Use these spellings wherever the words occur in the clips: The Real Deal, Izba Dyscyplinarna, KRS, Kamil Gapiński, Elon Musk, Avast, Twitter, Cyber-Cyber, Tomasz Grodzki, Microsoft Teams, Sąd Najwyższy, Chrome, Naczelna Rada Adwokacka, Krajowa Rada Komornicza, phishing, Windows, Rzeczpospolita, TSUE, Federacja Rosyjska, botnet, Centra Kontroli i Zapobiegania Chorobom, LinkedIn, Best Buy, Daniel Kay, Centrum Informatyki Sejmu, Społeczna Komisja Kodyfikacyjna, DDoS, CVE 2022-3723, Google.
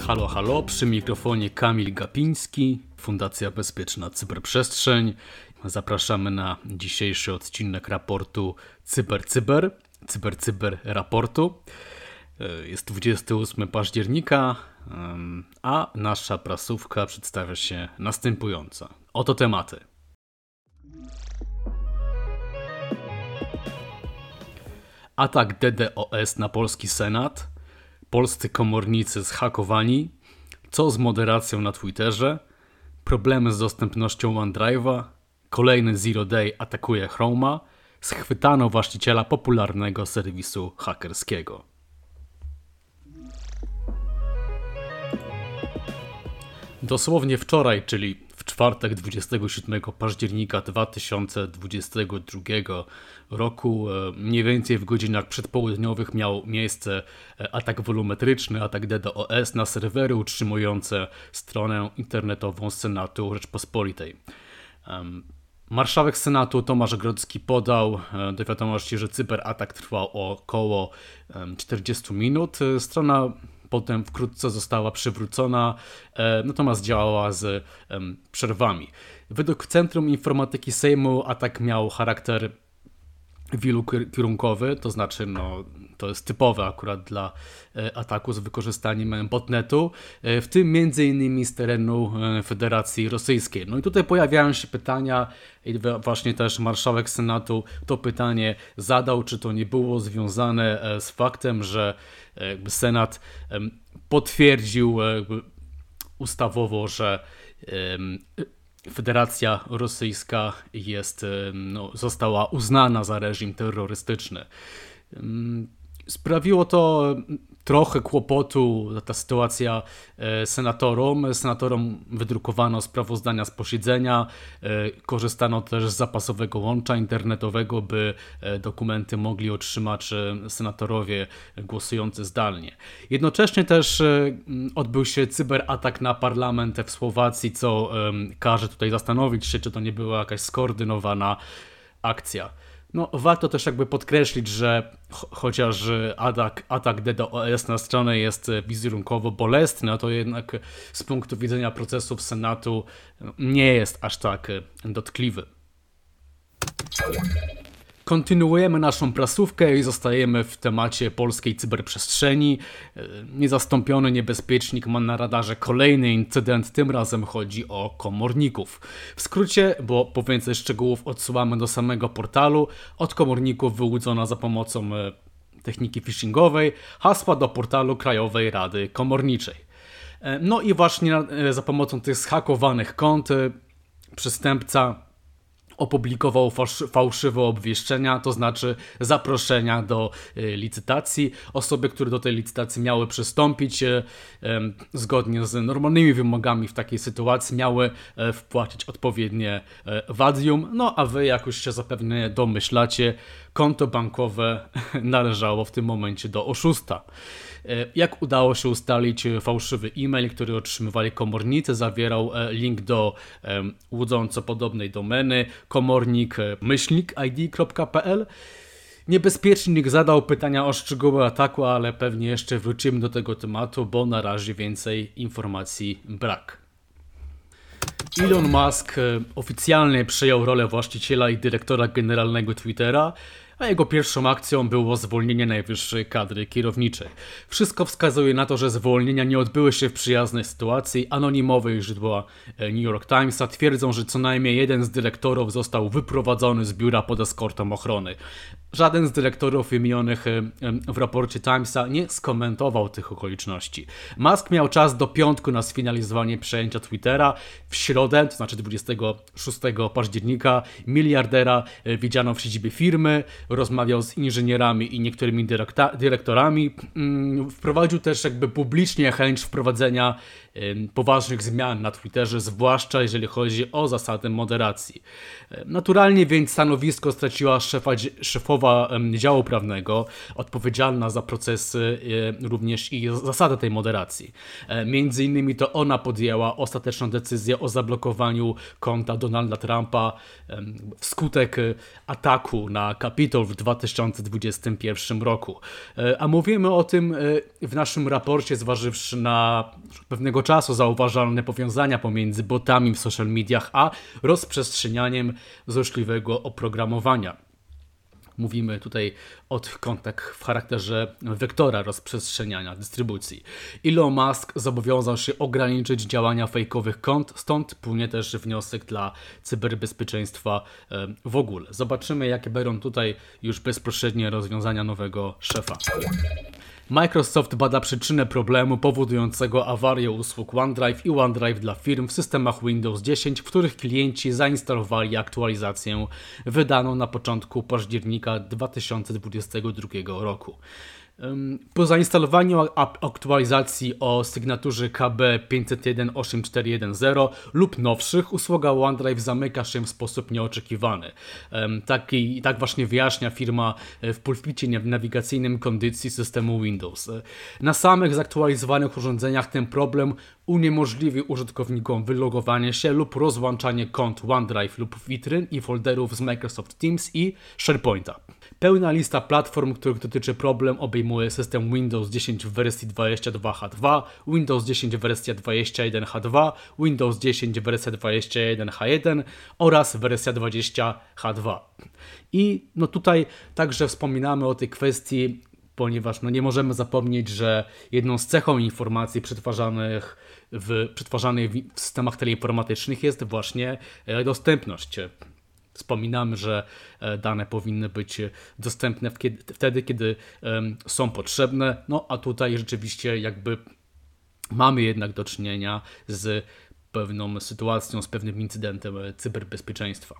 Halo, halo, przy mikrofonie Kamil Gapiński, Fundacja Bezpieczna Cyberprzestrzeń. Zapraszamy na dzisiejszy odcinek raportu Cyber-Cyber, Cyber-Cyber raportu. Jest 28 października, a nasza prasówka przedstawia się następująco. Oto tematy. Atak DDoS na polski Senat. Polscy komornicy zhakowani. Co z moderacją na Twitterze? Problemy z dostępnością OneDrive'a. Kolejny Zero Day atakuje Chrome'a. Schwytano właściciela popularnego serwisu hakerskiego. Dosłownie wczoraj, czyli w czwartek 27 października 2022 roku, mniej więcej w godzinach przedpołudniowych miał miejsce atak wolumetryczny, atak DDoS na serwery utrzymujące stronę internetową Senatu Rzeczpospolitej. Marszałek Senatu Tomasz Grodzki podał do wiadomości, że cyberatak trwał około 40 minut. Strona potem wkrótce została przywrócona, natomiast działała z przerwami. Według Centrum Informatyki Sejmu atak miał charakter wielokierunkowy, to znaczy to jest typowe akurat dla ataku z wykorzystaniem botnetu, w tym m.in. z terenu Federacji Rosyjskiej. No i tutaj pojawiają się pytania i właśnie też marszałek Senatu to pytanie zadał, czy to nie było związane z faktem, że Senat potwierdził ustawowo, że Federacja Rosyjska została uznana za reżim terrorystyczny. Sprawiło to trochę kłopotu, ta sytuacja senatorom. Senatorom wydrukowano sprawozdania z posiedzenia, korzystano też z zapasowego łącza internetowego, by dokumenty mogli otrzymać senatorowie głosujący zdalnie. Jednocześnie też odbył się cyberatak na parlament w Słowacji, co każe tutaj zastanowić się, czy to nie była jakaś skoordynowana akcja. No, warto też podkreślić, że chociaż atak DDoS na stronę jest wizerunkowo bolesny, to jednak z punktu widzenia procesów Senatu nie jest aż tak dotkliwy. Kontynuujemy naszą prasówkę i zostajemy w temacie polskiej cyberprzestrzeni. Niezastąpiony niebezpiecznik ma na radarze kolejny incydent, tym razem chodzi o komorników. W skrócie, bo po więcej szczegółów odsyłamy do samego portalu, od komorników wyłudzono za pomocą techniki phishingowej hasła do portalu Krajowej Rady Komorniczej. No i właśnie za pomocą tych zhakowanych kont przestępca opublikował fałszywe obwieszczenia, to znaczy zaproszenia do licytacji. Osoby, które do tej licytacji miały przystąpić, zgodnie z normalnymi wymogami w takiej sytuacji, miały wpłacić odpowiednie wadium. No a wy, jak już się zapewne domyślacie, konto bankowe należało w tym momencie do oszusta. Jak udało się ustalić, fałszywy e-mail, który otrzymywali komornicy, zawierał link do łudząco podobnej domeny komornik-id.pl. Niebezpiecznik zadał pytania o szczegóły ataku, ale pewnie jeszcze wrócimy do tego tematu, bo na razie więcej informacji brak. Elon Musk oficjalnie przejął rolę właściciela i dyrektora generalnego Twittera, a jego pierwszą akcją było zwolnienie najwyższej kadry kierowniczej. Wszystko wskazuje na to, że zwolnienia nie odbyły się w przyjaznej sytuacji. Anonimowe źródła New York Timesa twierdzą, że co najmniej jeden z dyrektorów został wyprowadzony z biura pod eskortą ochrony. Żaden z dyrektorów wymienionych w raporcie Timesa nie skomentował tych okoliczności. Musk miał czas do piątku na sfinalizowanie przejęcia Twittera. W środę, to znaczy 26 października, miliardera widziano w siedzibie firmy, rozmawiał z inżynierami i niektórymi dyrektorami. Wprowadził też publicznie chęć wprowadzenia poważnych zmian na Twitterze, zwłaszcza jeżeli chodzi o zasadę moderacji. Naturalnie więc stanowisko straciła szefowa działu prawnego, odpowiedzialna za procesy również i zasadę tej moderacji. Między innymi to ona podjęła ostateczną decyzję o zablokowaniu konta Donalda Trumpa wskutek ataku na Kapitol w 2021 roku. A mówimy o tym w naszym raporcie, zważywszy na pewnego czasu zauważalne powiązania pomiędzy botami w social mediach a rozprzestrzenianiem złośliwego oprogramowania. Mówimy tutaj o tych kontach w charakterze wektora rozprzestrzeniania dystrybucji. Elon Musk zobowiązał się ograniczyć działania fejkowych kont, stąd płynie też wniosek dla cyberbezpieczeństwa w ogóle. Zobaczymy, jakie będą tutaj już bezpośrednie rozwiązania nowego szefa. Microsoft bada przyczynę problemu powodującego awarię usług OneDrive i OneDrive dla firm w systemach Windows 10, w których klienci zainstalowali aktualizację wydaną na początku października 2022 roku. Po zainstalowaniu aktualizacji o sygnaturze KB 5018410 lub nowszych, usługa OneDrive zamyka się w sposób nieoczekiwany. Tak właśnie wyjaśnia firma w pulpicie nawigacyjnym kondycji systemu Windows. Na samych zaktualizowanych urządzeniach ten problem uniemożliwi użytkownikom wylogowanie się lub rozłączanie kont OneDrive lub witryn i folderów z Microsoft Teams i SharePointa. Pełna lista platform, których dotyczy problem, obejmuje system Windows 10 w wersji 22H2, Windows 10 wersja 21H2, Windows 10 wersja 21H1 oraz wersja 20H2. I tutaj także wspominamy o tej kwestii, ponieważ nie możemy zapomnieć, że jedną z cechą informacji przetwarzanych w systemach teleinformatycznych jest właśnie dostępność. Wspominamy, że dane powinny być dostępne wtedy, kiedy są potrzebne, a tutaj rzeczywiście mamy jednak do czynienia z pewną sytuacją, z pewnym incydentem cyberbezpieczeństwa.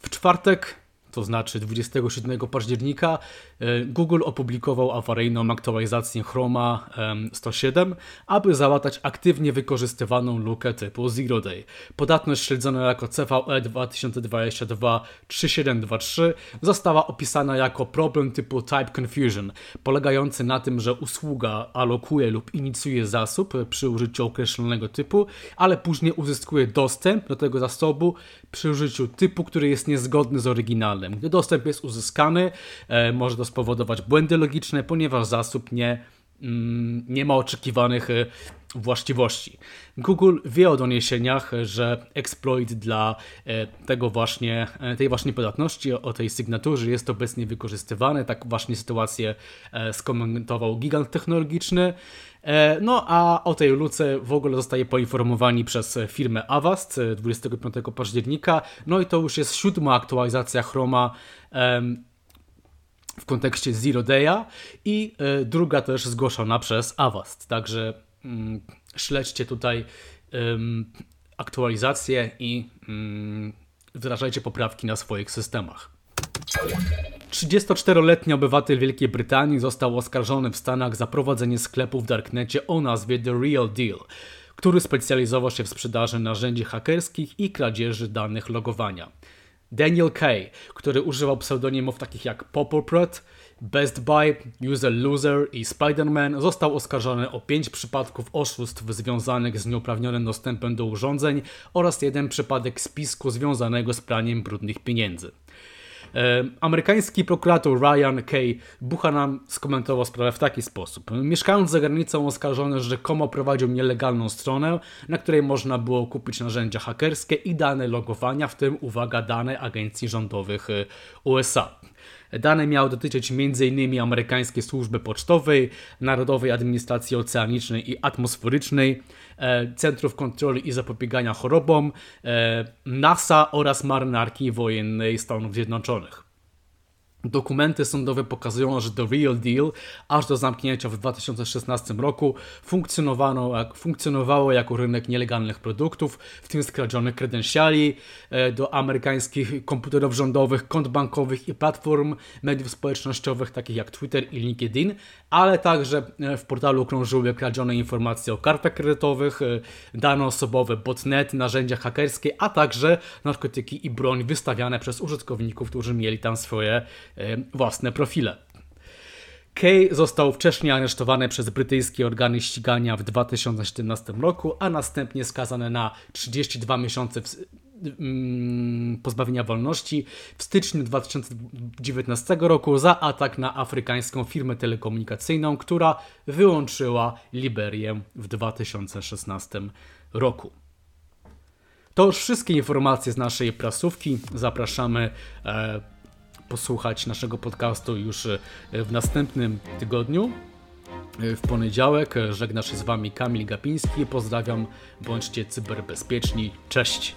W czwartek, to znaczy 27 października, Google opublikował awaryjną aktualizację Chrome'a 107, aby załatać aktywnie wykorzystywaną lukę typu Zero Day. Podatność śledzona jako CVE 2022-3723 została opisana jako problem typu Type Confusion, polegający na tym, że usługa alokuje lub inicjuje zasób przy użyciu określonego typu, ale później uzyskuje dostęp do tego zasobu przy użyciu typu, który jest niezgodny z oryginalnym. Gdy dostęp jest uzyskany, może to spowodować błędy logiczne, ponieważ zasób nie ma oczekiwanych właściwości. Google wie o doniesieniach, że exploit dla tej właśnie podatności, o tej sygnaturze jest obecnie wykorzystywany. Tak właśnie sytuację skomentował gigant technologiczny. A o tej luce w ogóle zostaje poinformowani przez firmę Avast 25 października. I to już jest 7. aktualizacja Chroma w kontekście Zero Day'a i druga też zgłoszona przez Avast. Także śledźcie tutaj aktualizacje i wdrażajcie poprawki na swoich systemach. 34-letni obywatel Wielkiej Brytanii został oskarżony w Stanach za prowadzenie sklepu w darknecie o nazwie The Real Deal, który specjalizował się w sprzedaży narzędzi hakerskich i kradzieży danych logowania. Daniel Kay, który używał pseudonimów takich jak Popoprot, Best Buy, User Loser i Spider Man, został oskarżony o 5 przypadków oszustw związanych z nieuprawnionym dostępem do urządzeń oraz 1 przypadek spisku związanego z praniem brudnych pieniędzy. Amerykański prokurator Ryan K. Buchanan skomentował sprawę w taki sposób. Mieszkając za granicą, oskarżony rzekomo prowadził nielegalną stronę, na której można było kupić narzędzia hakerskie i dane logowania, w tym, uwaga, dane agencji rządowych USA. Dane miały dotyczyć m.in. amerykańskiej służby pocztowej, Narodowej Administracji Oceanicznej i Atmosferycznej, Centrów Kontroli i Zapobiegania Chorobom, NASA oraz Marynarki Wojennej Stanów Zjednoczonych. Dokumenty sądowe pokazują, że The Real Deal aż do zamknięcia w 2016 roku funkcjonowało jako rynek nielegalnych produktów, w tym skradzionych kredensiali do amerykańskich komputerów rządowych, kont bankowych i platform mediów społecznościowych takich jak Twitter i LinkedIn, ale także w portalu krążyły kradzione informacje o kartach kredytowych, dane osobowe, botnety, narzędzia hakerskie, a także narkotyki i broń wystawiane przez użytkowników, którzy mieli tam swoje własne profile. Kay został wcześniej aresztowany przez brytyjskie organy ścigania w 2017 roku, a następnie skazany na 32 miesiące pozbawienia wolności w styczniu 2019 roku za atak na afrykańską firmę telekomunikacyjną, która wyłączyła Liberię w 2016 roku. To już wszystkie informacje z naszej prasówki. Zapraszamy posłuchać naszego podcastu już w następnym tygodniu, w poniedziałek. Żegna się z Wami Kamil Gapiński. Pozdrawiam, bądźcie cyberbezpieczni. Cześć!